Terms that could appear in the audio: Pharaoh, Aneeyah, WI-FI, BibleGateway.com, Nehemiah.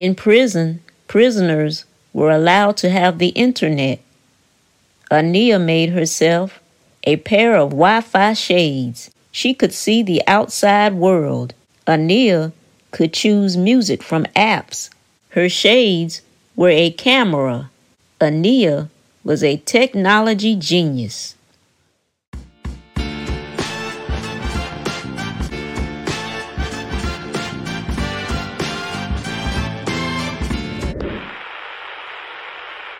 In prison, prisoners were allowed to have the internet. Aneeyah made herself a pair of Wi-Fi shades. She could see the outside world. Aneeyah could choose music from apps. Her shades were a camera. Aneeyah was a technology genius.